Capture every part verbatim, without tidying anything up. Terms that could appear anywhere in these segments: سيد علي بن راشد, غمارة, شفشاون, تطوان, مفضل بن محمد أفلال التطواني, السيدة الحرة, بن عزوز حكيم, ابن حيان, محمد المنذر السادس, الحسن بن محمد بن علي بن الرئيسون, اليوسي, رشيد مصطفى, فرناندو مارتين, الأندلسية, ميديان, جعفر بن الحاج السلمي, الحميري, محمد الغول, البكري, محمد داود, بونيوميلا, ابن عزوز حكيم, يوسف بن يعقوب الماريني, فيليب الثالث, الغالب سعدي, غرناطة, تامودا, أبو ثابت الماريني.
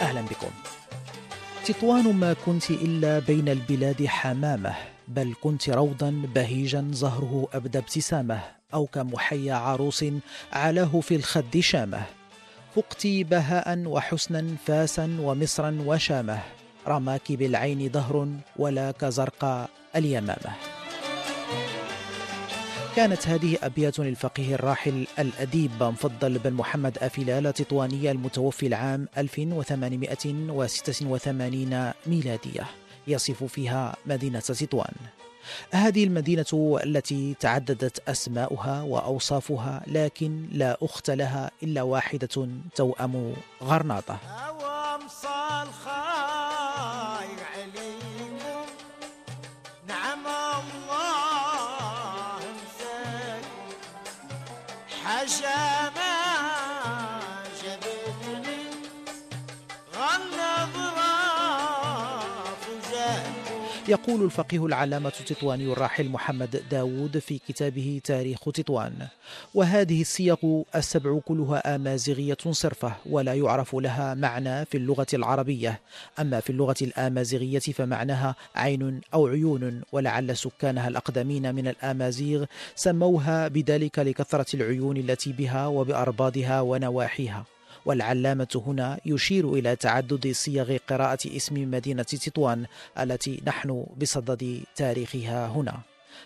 أهلا بكم. تطوان ما كنت إلا بين البلاد حمامة، بل كنت روضا بهيجا زهره أبدى ابتسامة، أو كمحيا عروس علاه في الخد شامه. فقت بهاء وحسنا فاسا ومصرا وشامه، رماك بالعين دهر ولا كزرقاء اليمامة. كانت هذه أبيات للفقيه الراحل الأديب مفضل بن محمد أفلال التطواني المتوفي العام ألف وثمانمائة وستة وثمانين ميلادية، يصف فيها مدينة تطوان. هذه المدينة التي تعددت أسماؤها وأوصافها، لكن لا أخت لها إلا واحدة توأم غرناطة. يقول الفقيه العلامة التطواني الراحل محمد داود في كتابه تاريخ تطوان: وهذه الصيغ السبع كلها آمازيغية صرفة، ولا يعرف لها معنى في اللغة العربية. أما في اللغة الآمازيغية فمعناها عين أو عيون، ولعل سكانها الأقدمين من الآمازيغ سموها بذلك لكثرة العيون التي بها وبأرباضها ونواحيها. والعلامة هنا يشير إلى تعدد صيغ قراءة اسم مدينة تطوان التي نحن بصدد تاريخها هنا: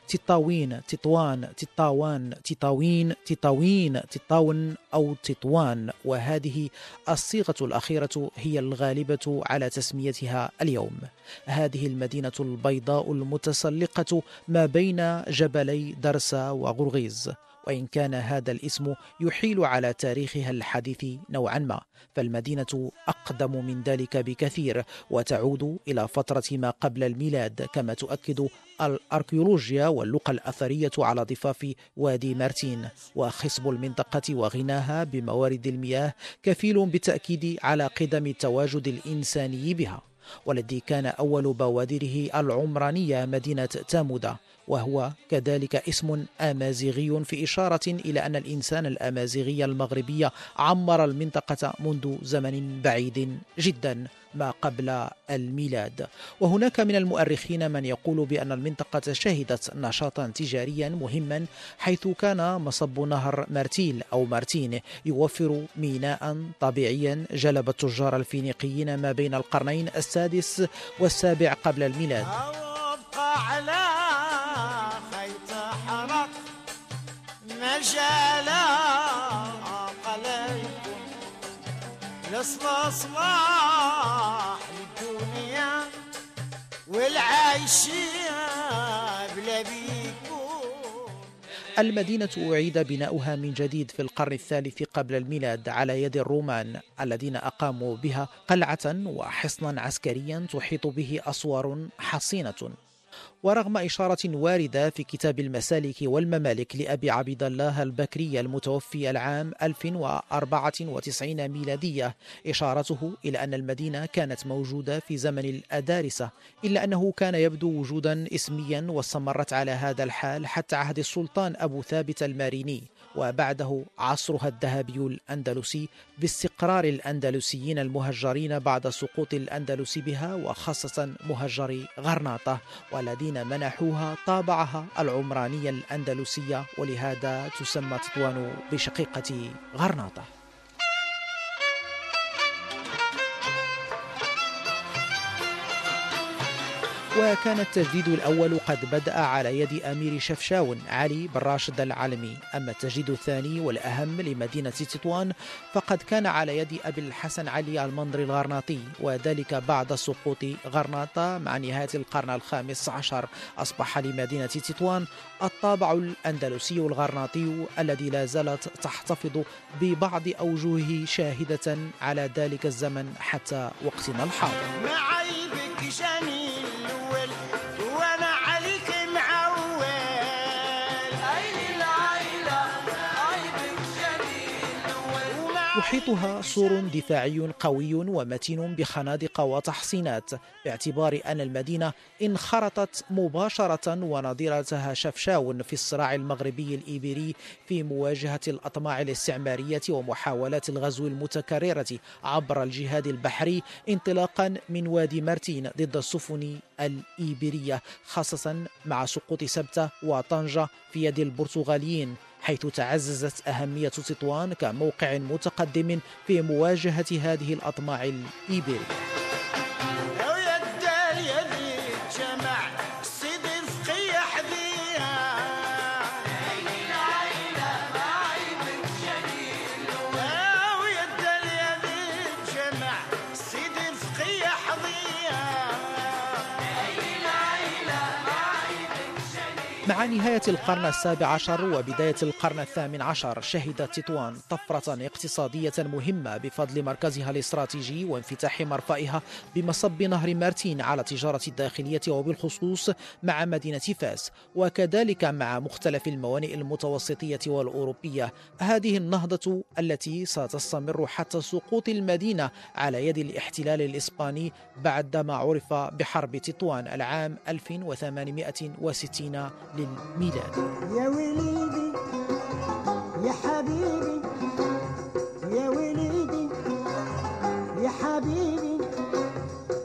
تطاوين، تطوان، تطاوان، تطاوين، تطاوين، تطاون أو تطوان. وهذه الصيغة الأخيرة هي الغالبة على تسميتها اليوم. هذه المدينة البيضاء المتسلقة ما بين جبلي درسا وغرغيز، وإن كان هذا الاسم يحيل على تاريخها الحديث نوعا ما، فالمدينة أقدم من ذلك بكثير، وتعود إلى فترة ما قبل الميلاد، كما تؤكد الأركيولوجيا واللقى الأثرية على ضفاف وادي مارتين. وخصب المنطقة وغناها بموارد المياه كفيل بالتأكيد على قدم التواجد الإنساني بها، والذي كان أول بوادره العمرانية مدينة تامودا، وهو كذلك اسم آمازيغي في إشارة إلى أن الإنسان الآمازيغي المغربي عمر المنطقة منذ زمن بعيد جدا ما قبل الميلاد. وهناك من المؤرخين من يقول بأن المنطقة شهدت نشاطا تجاريا مهما، حيث كان مصب نهر مارتيل أو مارتين يوفر ميناء طبيعيا جلب التجار الفينيقيين ما بين القرنين السادس والسابع قبل الميلاد. المدينة أعيد بناؤها من جديد في القرن الثالث قبل الميلاد على يد الرومان، الذين أقاموا بها قلعة وحصنا عسكريا تحيط به أسوار حصينة. ورغم إشارة واردة في كتاب المسالك والممالك لأبي عبد الله البكري المتوفي العام ألف وأربعة وتسعين ميلادية إشارته إلى أن المدينة كانت موجودة في زمن الأدارسة، إلا أنه كان يبدو وجودا اسميا، واستمرت على هذا الحال حتى عهد السلطان أبو ثابت الماريني، وبعده عصرها الذهبي الأندلسي باستقرار الأندلسيين المهجرين بعد سقوط الأندلس بها، وخاصة مهجري غرناطة، والذين منحوها طابعها العمرانية الأندلسية، ولهذا تسمى تطوان بشقيقة غرناطة. وكان التجديد الأول قد بدأ على يد أمير شفشاون علي بن راشد العلمي، أما التجديد الثاني والأهم لمدينة تطوان فقد كان على يد أبي الحسن علي المنذري الغرناطي، وذلك بعد سقوط غرناطة مع نهاية القرن الخامس عشر. أصبح لمدينة تطوان الطابع الأندلسي الغرناطي الذي لا زالت تحتفظ ببعض أوجهه شاهدة على ذلك الزمن حتى وقتنا الحاضر. يحيطها سور دفاعي قوي ومتين بخنادق وتحصينات، باعتبار أن المدينة انخرطت مباشرة ونظيرتها شفشاون في الصراع المغربي الإيبيري في مواجهة الأطماع الاستعمارية ومحاولات الغزو المتكررة عبر الجهاد البحري، انطلاقا من وادي مرتين ضد السفن الإيبيرية، خاصة مع سقوط سبتة وطنجة في يد البرتغاليين، حيث تعززت أهمية تطوان كموقع متقدم في مواجهة هذه الأطماع الإيبيرية. مع نهاية القرن السابع عشر وبداية القرن الثامن عشر شهدت تطوان طفرة اقتصادية مهمة بفضل مركزها الاستراتيجي وانفتاح مرفأها بمصب نهر مارتين على التجارة الداخلية وبالخصوص مع مدينة فاس، وكذلك مع مختلف الموانئ المتوسطية والأوروبية. هذه النهضة التي ستستمر حتى سقوط المدينة على يد الاحتلال الإسباني بعدما عرف بحرب تطوان العام ألف وثمانمائة وستين للميلاد. يا وليدي يا حبيبي يا وليدي يا حبيبي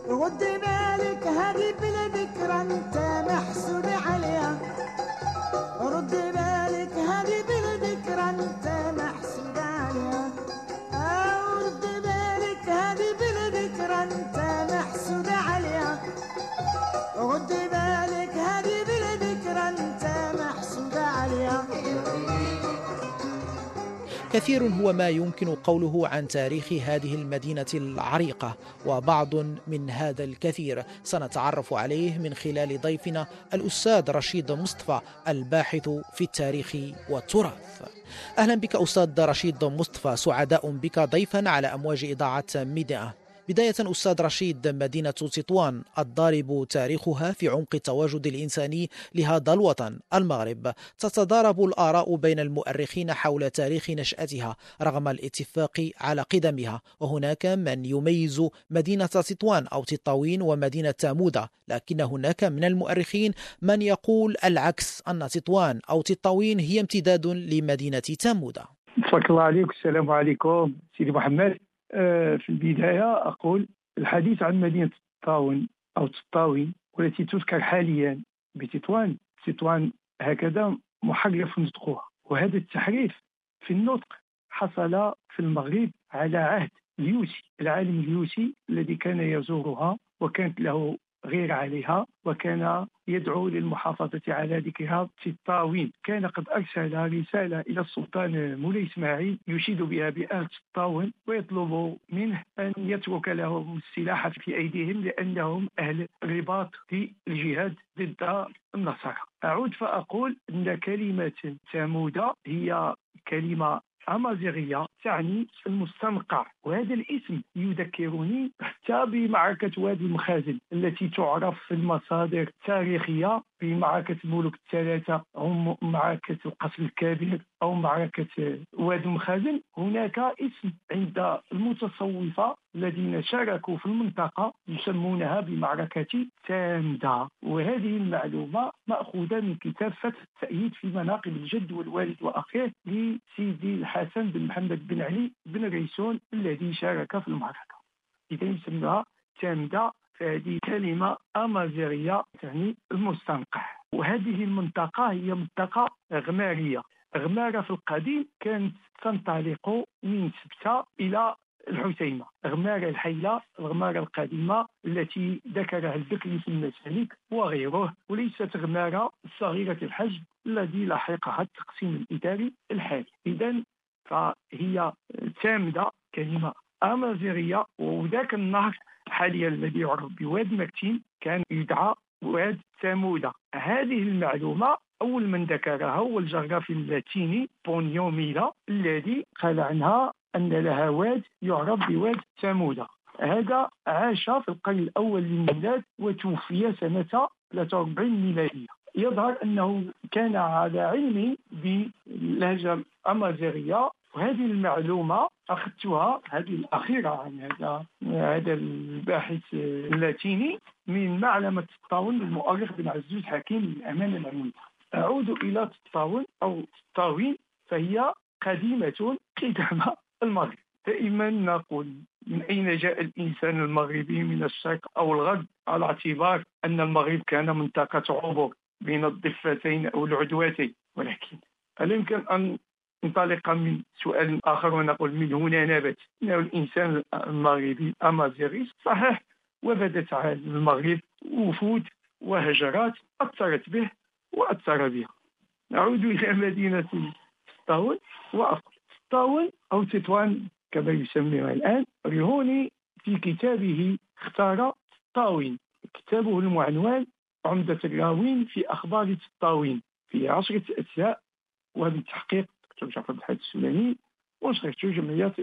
غض بالك، هذه بالذكرى انت محسوب عليها، رد بالك هذه بالذكرى انت محسوب عليها، او رد بالك هذه بالذكرى انت محسوب عليها، غض بالك هذه كثير هو ما يمكن قوله عن تاريخ هذه المدينة العريقة، وبعض من هذا الكثير سنتعرف عليه من خلال ضيفنا الأستاذ رشيد مصطفى الباحث في التاريخ والتراث. أهلا بك أستاذ رشيد مصطفى، سعداء بك ضيفا على أمواج إذاعة ميديا. بداية أستاذ رشيد، مدينة تطوان الضارب تاريخها في عمق التواجد الإنساني لهذا الوطن المغرب. تتضارب الآراء بين المؤرخين حول تاريخ نشأتها رغم الاتفاق على قدمها، وهناك من يميز مدينة تطوان أو تطاوين ومدينة تامودا، لكن هناك من المؤرخين من يقول العكس، أن تطوان أو تطاوين هي امتداد لمدينة تامودا. تبارك الله عليك. السلام عليكم سيدي محمد. في البداية أقول الحديث عن مدينة تطاوين أو تطاوين والتي تذكر حاليا بتطوان، تطوان هكذا محرف نطقها، وهذا التحريف في النطق حصل في المغرب على عهد اليوسي، العالم اليوسي الذي كان يزورها وكانت له غير عليها، وكان يدعو للمحافظة على ذكرها تطاوين. كان قد أرسل رسالة إلى السلطان مولاي إسماعيل يشيد بها بأهل تطاوين ويطلب منه أن يترك لهم السلاح في أيديهم لأنهم أهل رباط في الجهاد ضد النصارى. أعود فأقول أن كلمة تامودا هي كلمة أمازيغية تعني المستنقع، وهذا الاسم يذكرني حتى بمعركة وادي المخازن التي تعرف في المصادر التاريخية بمعركة الملوك الثلاثة أو معركة القصر الكبير أو معركة وادي المخازن. هناك اسم عند المتصوفة الذين شاركوا في المنطقة يسمونها بمعركة تامدا، وهذه المعلومة مأخوذة من كتاب فتح التأييد في مناقب الجد والوالد وأخيه لسيدي الحسن بن محمد بن علي بن الرئيسون الذي شارك في المعركة. إذا يسمونها تامدا، فهذه كلمة أمازيغية تعني المستنقع، وهذه المنطقة هي منطقة غمارية. غمارة في القديم كانت تنطلق من سبتة إلى الحسيمة، غمارة الحيلة، الغمارة القديمة التي ذكرها البكري في المسالك وغيره، وليست غمارة صغيرة الحجم الذي لاحقها التقسيم الإداري الحالي. إذن فهي تامدة كلمة أمازيغية، وذاك النهر حاليا الذي يعرف بواد مكتين كان يدعى واد تامودا. هذه المعلومة أول من ذكرها هو الجغرافي اللاتيني بونيوميلا الذي قال عنها أن لها واد يعرف بواد تامودا. هذا عاش في القرن الأول للميلاد وتوفي سنة ثلاثة وأربعين ميلادية. يظهر أنه كان على علم باللهجة الأمازيغية، وهذه المعلومة أخذتها هذه الأخيرة عن هذا هذا الباحث اللاتيني من معلمة تطاون للمؤرخ بن عزوز حكيم من الأمانة العلمية. أعود إلى تطاون أو تطاوين، فهي قديمة قدم المغرب. دائما نقول من أين جاء الإنسان المغربي من الشرق أو الغرب، على اعتبار أن المغرب كان منطقة عبور بين الضفتين أو العدوتين، ولكن هل يمكن أن انطلق من سؤال آخر ونقول من هنا نبت إنه الإنسان المغربي أمازيغي؟ صحيح، وبدت على المغرب وفود وهجرات أثرت به وأثر بها. نعود إلى مدينة تطوان وأقول تطوان أو تطوان كما يسميها الآن. ريهوني في كتابه اختار تطاوين، كتابه المعنوان عمدة الراوين في أخبار تطاوين في عشرة أجزاء، ومن تحقيق دكتور جعفر بن الحاج السلمي ونشرته جمعية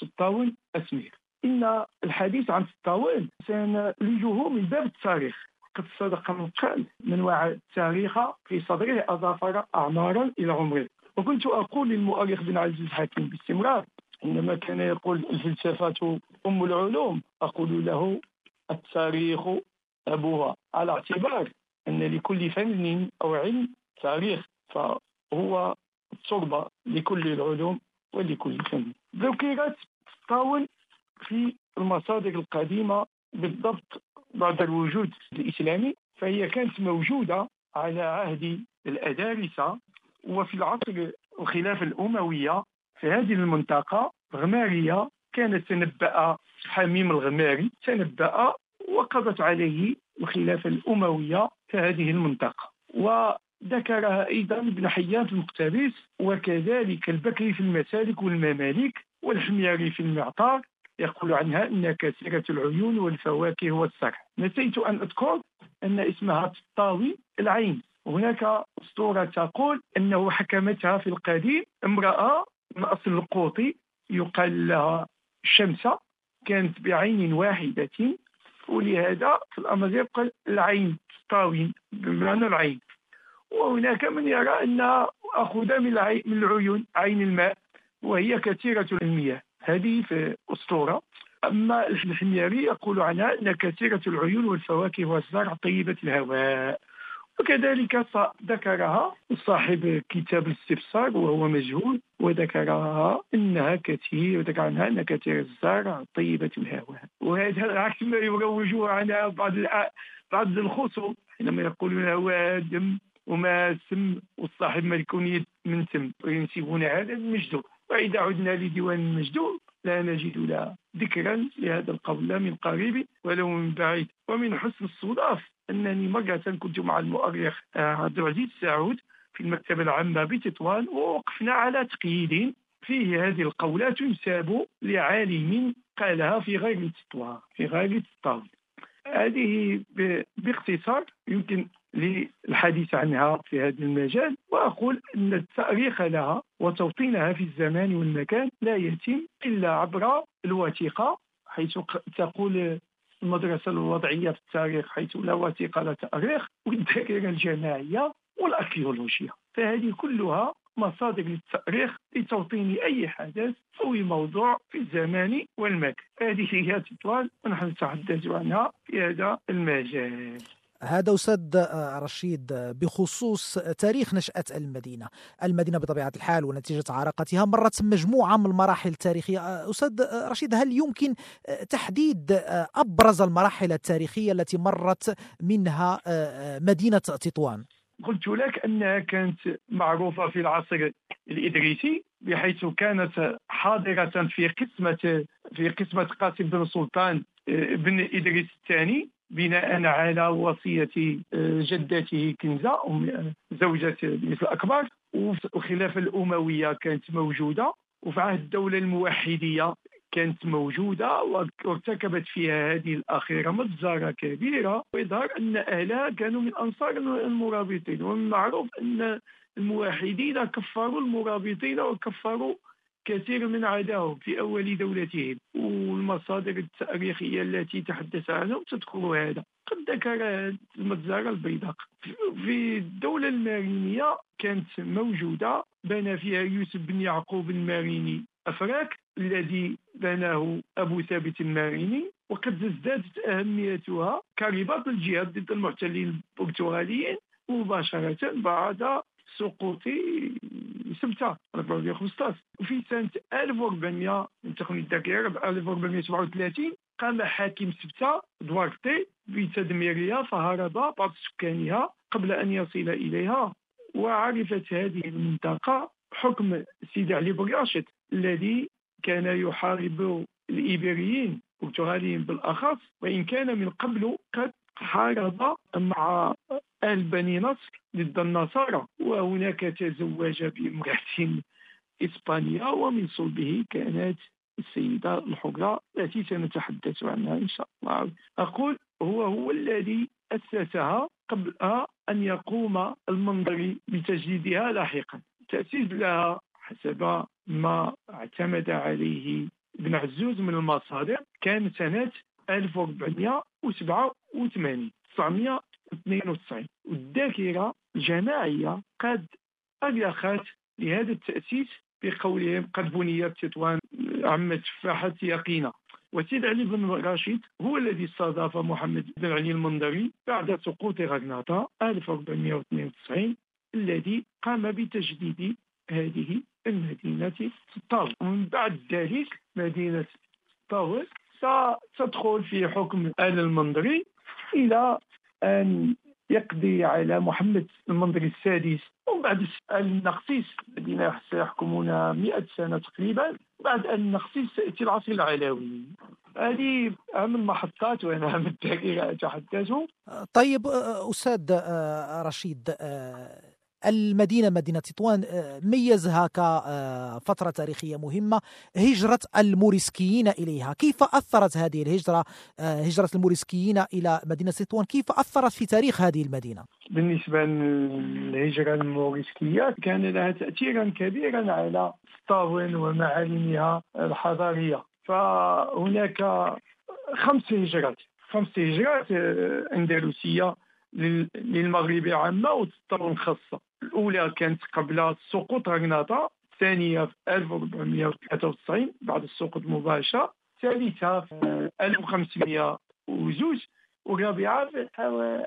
تطاوين أسمير. إن الحديث عن تطاوين سنلجه من باب التاريخ، قد صدق من قال من وعى التاريخ في صدره أظافر أعمارا إلى عمره. وكنت أقول للمؤرخ بن عزيز حكيم باستمرار عندما كان يقول الفلسفة أم العلوم، أقول له التاريخ أبوها، على اعتبار أن لكل فن أو علم تاريخ، فهو التربة لكل العلوم ولكل فن. ذكرت تطاوين في المصادر القديمة بالضبط بعد الوجود الإسلامي، فهي كانت موجودة على عهد الأدارسة وفي العصر الخلافة الأموية في هذه المنطقة غمارية. كانت تنبأ حميم الغماري، تنبأ وقضت عليه الخلافة الأموية في هذه المنطقة، وذكرها أيضا ابن حيان في المقتبس، وكذلك البكري في المسالك والممالك، والحميري في المعطار يقول عنها إن كثيرة العيون والفواكه والسر. نسيت أن أذكر أن اسمها تطاوي العين. هناك أسطورة تقول أنه حكمتها في القديم امرأة من أصل القوطي يقال لها شمسة، كانت بعين واحدة، ولهذا في الأمازيغ قال العين تطاوين بمعنى العين. وهناك من يرى أنها أخذ من العيون عين الماء وهي كثيرة المياه، هذه في أسطورة. أما الحميري يقول عنها أن كثيرة العيون والفواكه والزرع طيبة الهواء، وكذلك ذكرها صاحب كتاب الاستفسار وهو مجهول، وذكرها أنها كثير وذكر عنها أن كثير الزرع طيبة الهواء. وهذا العكس ما يروجوه عنها بعض بعض الخصوم لما يقولون هواء دم وما سم والصاحب ملكونية من سم، وينسبون هذا المجدو. وإذا عدنا لديوان المجدو لا نجد لا ذكرا لهذا القول لا من قريب ولا من بعيد. ومن حسن الصدف أنني مرة كنت مع المؤرخ عبد العزيز سعود في المكتبة العامة بتطوان، ووقفنا على تقييد فيه هذه القولات ينساب لعالم قالها في غير تطوان في غير تطوان. هذه باختصار يمكن للحديث عنها في هذا المجال. وأقول أن التأريخ لها وتوطينها في الزمان والمكان لا يتم إلا عبر الوثيقة، حيث تقول المدرسة الوضعية في التاريخ حيث لا وثيقة لا تأريخ، والذاكرة الجماعية والأركيولوجيا، فهذه كلها مصادر للتأريخ لتوطين أي حدث أو موضوع في الزمان والمكان. هذه هي تطوان ونحن نتحدث عنها في هذا المجال. هذا أستاذ رشيد بخصوص تاريخ نشأة المدينة. المدينة بطبيعة الحال ونتيجة عراقتها مرت مجموعة من المراحل التاريخية. أستاذ رشيد، هل يمكن تحديد أبرز المراحل التاريخية التي مرت منها مدينة تطوان؟ قلت لك أنها كانت معروفة في العصر الإدريسي، بحيث كانت حاضرة في قسمة في قسمة قاسم بن سلطان بن إدريس الثاني بناء على وصية جدته كنزة زوجة الإسلام الأكبر. والخلافة الأموية كانت موجودة، وفي عهد الدولة الموحدية كانت موجودة، وارتكبت فيها هذه الأخيرة مجزرة كبيرة. ويظهر أن أهلها كانوا من أنصار المرابطين، والمعروف أن الموحدين كفروا المرابطين وكفروا كثير من عداهم في أول دولتهم، والمصادر التاريخية التي تحدث عنهم تذكر هذا. قد ذكرت المجزرة البيضاء في الدولة المارينية كانت موجودة، بنى فيها يوسف بن يعقوب الماريني أفراك الذي بناه أبو ثابت الماريني، وقد ازدادت أهميتها كرباط الجهاد ضد المحتلين البرتغاليين مباشرة بعد سقوط سبتة ألف وأربعمائة وخمسة عشر. وفي سنة ألف وأربعمائة من تقنية الذاكرة ألف وأربعمائة وسبعة وثلاثين قام حاكم سبتة دوارتي بتدميرها، فهرب بعض سكانها قبل أن يصل إليها. وعرفت هذه المنطقة حكم سيد علي بن راشد الذي كان يحارب الإيبيريين البرتغاليين بالأخص، وإن كان من قبل قد حارب مع أهل بني نصر ضد النصارى، وهناك تزوج بامرأة إسبانية، ومن صلبه كانت السيدة الحرة التي سنتحدث عنها إن شاء الله. أقول هو هو الذي أسسها قبل أن يقوم المنذري بتجديدها لاحقا. تأسيس لها حسب ما اعتمد عليه بن عزوز من المصادر كان سنة ألف وأربعمائة وسبعة وثمانين تسعمائة واثنين وتسعين، والذاكرة الجماعية قد أدخلت لهذا التأسيس بقولهم قد بنيت تطوان عم تفاحة يقينا. وسيد علي بن راشد هو الذي استضاف محمد بن علي المنذري بعد سقوط غرناطة ألف وأربعمائة واثنين وتسعين الذي قام بتجديد هذه المدينة الطاوس، ومن بعد ذلك مدينة الطاوس ستدخل في حكم آل المنذري إلى أن يقضي على محمد المنذر السادس، وبعد النقصيس الذين سيحكمون مئة سنة تقريبا. بعد النقصيس سيأتي العصر العلوي. هذه أهم المحطات وأنا أهم التاريخ أتحدثه. طيب أستاذ رشيد، المدينة مدينة تطوان ميزها كفترة تاريخية مهمة هجرة الموريسكيين إليها، كيف أثرت هذه الهجرة هجرة الموريسكيين إلى مدينة تطوان، كيف أثرت في تاريخ هذه المدينة؟ بالنسبة للهجرة الموريسكية كان لها تأثيرا كبيرا على تطوان ومعالمها الحضارية، فهناك خمس هجرات خمس هجرات أندلسية للمغرب عامة وتطوان خاصة. الأولى كانت قبل سقوط غرناطة، الثانية في ألف وأربعمائة وثلاثة وتسعين بعد السقوط المباشر، الثالثة في ألف وخمسمائة واثنين، والرابعة في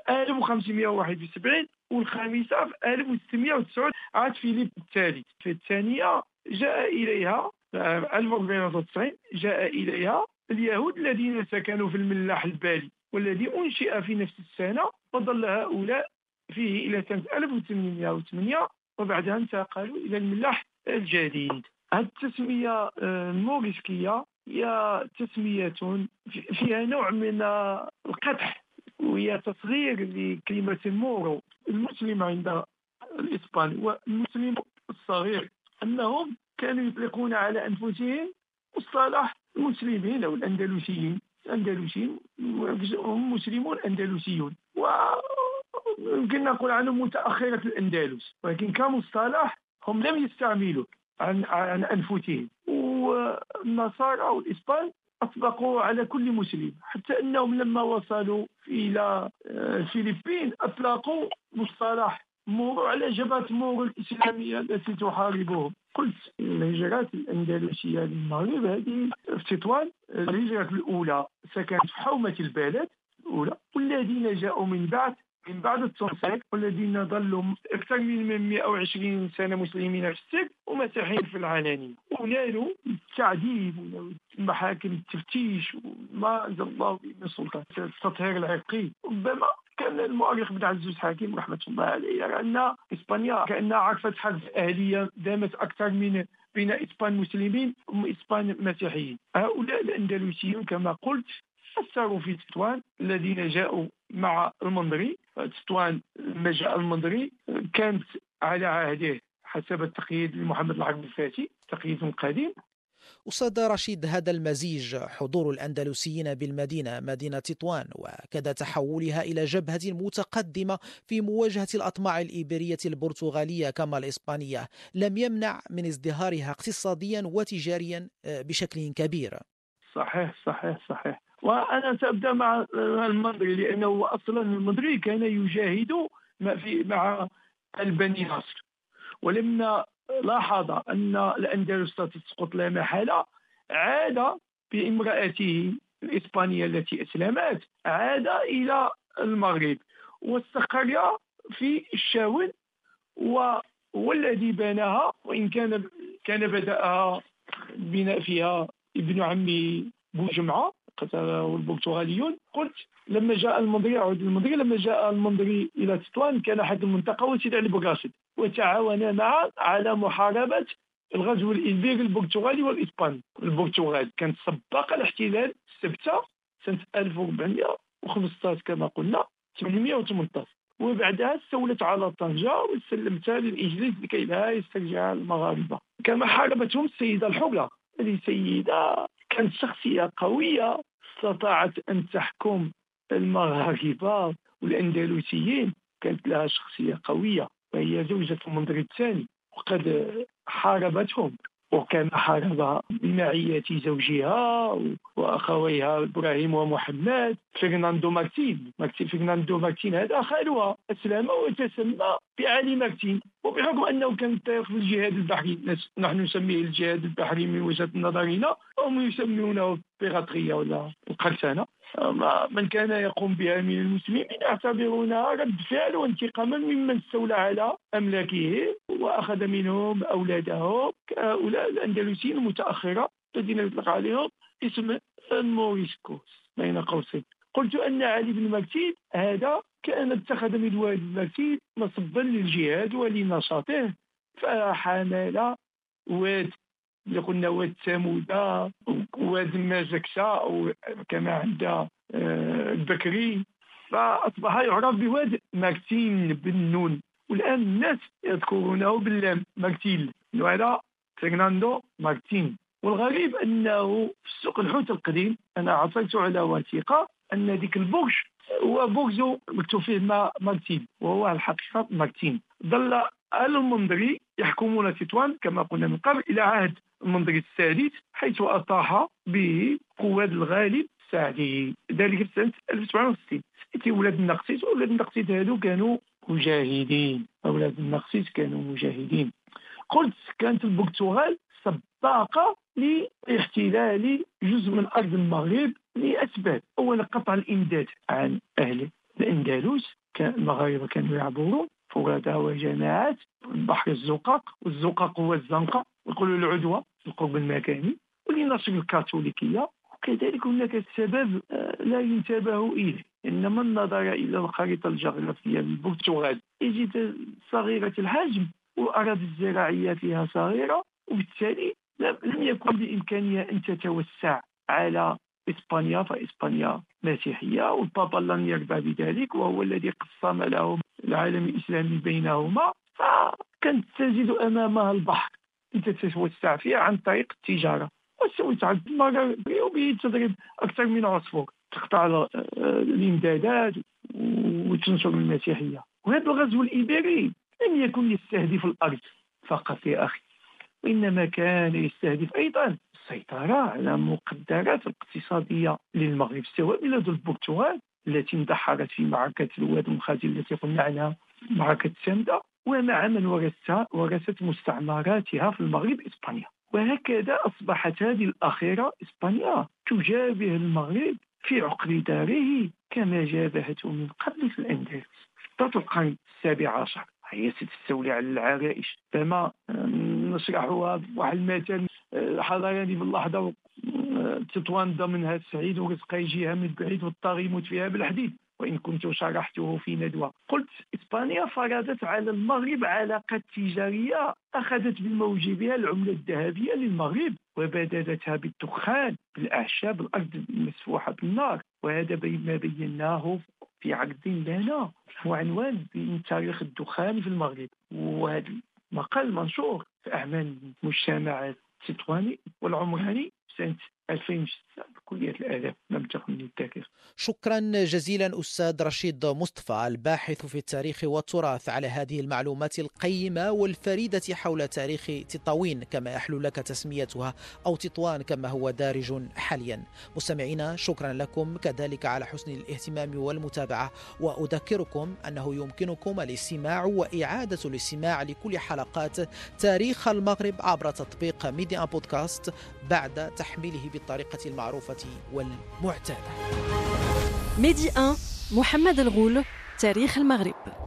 ألف وخمسمائة وواحد وسبعين، والخامسة في ألف وستمائة وتسعة عاد فيليب الثالث. في الثانية جاء إليها في ألف وأربعمائة وتسعة وتسعين جاء إليها اليهود الذين سكنوا في الملاح البالي والذي أنشئ في نفس السنة، وظل هؤلاء فيه إلى سنة ألف وثمانمائة وثمانية، وبعدها انتقلوا إلى الملاح الجديد. هذه التسمية الموريسكية هي تسمية فيها نوع من القدح، وهي تصغير لكلمة مورو المسلم عند الإسبان والمسلم الصغير، أنهم كانوا يطلقون على أنفسهم مصطلح المسلمين أو الأندلسيين أندلسيين هم مسلمون أندلسيون، ويمكن نقول عنهم متأخرة الأندلس، ولكن كمصطلح هم لم يستعملوه عن عن أنفسهم. والنصارى أو الإسبان أطلقوا على كل مسلم، حتى أنهم لما وصلوا إلى الفلبين أطلقوا مصطلح مور على جبهة مور الإسلامية التي تحاربهم. قلت الهجرات الأندلسية للمغرب هذه في تطوان. الهجرة الأولى سكنت في حومة البلد الأولى، والذين جاءوا من بعد من بعد التنسيق والذين ظلوا أكثر من مئة وعشرين سنة مسلمين في السجن ومسيحيين في العلانية، ونالوا التعذيب ومحاكم التفتيش وما أنزل الله من سلطة التطهير العرقي. ربما كان المؤرخ بن عزوز حكيم رحمة الله عليه يرى أن إسبانيا كأنها عرفت حرب أهلية دامت أكثر من بين إسبان مسلمين وإسبان مسيحيين. هؤلاء الأندلسيون كما قلت أثروا في تطوان الذين جاءوا مع المنذري. تطوان لما جاء المنذري كانت على عهده حسب التقييد لمحمد العرب الفاتي، تقييد قديم. أستاذ رشيد، هذا المزيج، حضور الأندلسيين بالمدينة مدينة تطوان وكذا تحولها إلى جبهة متقدمة في مواجهة الأطماع الإيبيرية البرتغالية كما الإسبانية، لم يمنع من ازدهارها اقتصاديا وتجاريا بشكل كبير. صحيح صحيح صحيح. وأنا سأبدأ مع المنذري لأنه أصلا المنذري كان يجاهد مع البني نصر، ولما لاحظ أن الأندلس ستسقط لا محالة عاد بامرأته الإسبانية التي أسلمت، عاد إلى المغرب واستقر في الشاون، وهو الذي بناها، وإن كان كان بدأها بناء فيها ابن عمي بوجمعة قتله البرتغاليون. قلت لما جاء المنذري عود المنذري لما جاء المنذري إلى تطوان كان أحد المنطقة وسيد علي بن راشد، وتعاون معا على محاربة الغزو الإيبيري البرتغالي والإسباني. البرتغال كانت سباقة الاحتلال السبتة سنة ألف وأربعمائة وخمسة عشر كما قلنا ثمانمائة وثمانية عشر، وبعدها استولت على طنجة وسلمتها للإنجليز لكي لا يسترجعها المغاربة. كما حاربتهم السيدة الحرة، هذه سيدة كانت شخصية قوية استطاعت أن تحكم المغاربة والأندلسيين، كانت لها شخصية قوية وهي زوجة المنذري الثاني، وقد حاربتهم وكان حاربها بمعية زوجها وأخويها إبراهيم ومحمد. فرناندو مارتين مارتين فرناندو مارتين هذا خالها أسلم وتسمى بعلي مارتين، وبحكم أنه كان في الجهاد البحري، نحن نسميه الجهاد البحري من وجهة نظرنا، هم يسمونه بيغاترية ولا القرصنة. من كان يقوم بها من المسلمين يعتبرونها رد فعل وانتقاما ممن استولى على أملاكهم وأخذ منهم أولادهم، كهؤلاء الأندلسيين المتأخرة الذين يطلق عليهم اسم الموريسكوس بين قوسين. قلت أن علي بن مكتيد هذا كان اتخذ من والد مكتيد مصبا للجهاد ولنشاطه، فحمل واد قلنا واد تامودا واد مازكسا كما عند البكري، فأصبح يعرف بواد مارتين بالنون، والآن الناس يذكرونه باللام مارتين، وهذا فرناندو مارتين. والغريب أنه في سوق الحوت القديم أنا عثرت على وثيقة أن ذيك البرج هو برج مكتوب فيه مارتين، وهو الحقيقة مارتين. ظل المنذري يحكمون تطوان كما قلنا من قبل إلى عهد المنذري السادس، حيث أطاح به قوات الغالب سعدي، ذلك سنة ألف وسبعمائة وستين. سأتي أولاد النقصيس، أولاد النقصيس هذو كانوا مجاهدين أولاد النقصيس كانوا مجاهدين. قلت كانت البرتغال سباقة لاحتلال جزء من أرض المغرب لأسباب: أولا قطع الإمداد عن أهل الأندلس، كان المغاربة كانوا يعبرون فرادى وجماعات بحر الزقاق، والزقاق هو الزنقة، يقولوا العدوى القرب المكاني، ولنشر الكاثوليكية. وكذلك هناك سبب لا ينتبه إليه، إن من نظر إلى الخريطة الجغرافية للبرتغال يجد صغيرة الحجم وأراضي الزراعية فيها صغيرة، وبالتالي لم يكن بإمكانها أن تتوسع على إسبانيا، فإسبانيا مسيحية والبابا لم يرضى بذلك، وهو الذي قسم لهم العالم الإسلامي بينهما، فكانت تجد أمامها البحر لتتوسع فيه عن طريق التجارة. وسويت عبد المغربي وبتضرب أكثر من عصفور، تقطع الإمدادات وتنشر المسيحية. وهذا الغزو الإيبيري لم يكن يستهدف الأرض فقط يا أخي، وإنما كان يستهدف أيضا السيطرة على مقدرات اقتصادية للمغرب، سواء بلاد البرتغال التي اندحرت في معركة الواد المخازن التي قلنا عنها معركة سامدة، ومع من ورثت مستعمراتها في المغرب إسبانيا. وهكذا أصبحت هذه الأخيرة إسبانيا تجابه المغرب في عقر داره كما جابهته من قبل في الأندلس. في فترة القرن السابع عشر هي ستستولي على العرائش، فما نشرحها بواحد المثل حضراني باللحظة: تطوان ضمنها السعيد ورزقها يجيها من بعيد والطاغي يموت فيها بالحديد. وإن كنت شرحته في ندوة. قلت إسبانيا فرضت على المغرب علاقة تجارية أخذت بموجبها العملة الذهبية للمغرب وبادلتها بالدخان بالأعشاب الأرض المسفوحة بالنار، وهذا ما بيناه في عقد لنا وعنوان تاريخ الدخان في المغرب، وهذا مقال منشور في أعمال مجتمع التطواني والعمراني سنة ألفين وستة بكلية الآداب ممتخ من التاريخ. شكرا جزيلا أستاذ رشيد مصطفى الباحث في التاريخ والتراث على هذه المعلومات القيمة والفريدة حول تاريخ تطاوين كما يحلو لك تسميتها أو تطوان كما هو دارج حاليا. مستمعينا شكرا لكم كذلك على حسن الاهتمام والمتابعة، وأذكركم أنه يمكنكم الاستماع وإعادة الاستماع لكل حلقات تاريخ المغرب عبر تطبيق ميدي أن بودكاست بعد تحميله بالطريقة المعروفة والمعتادة. ميدي واحد محمد الغول تاريخ المغرب.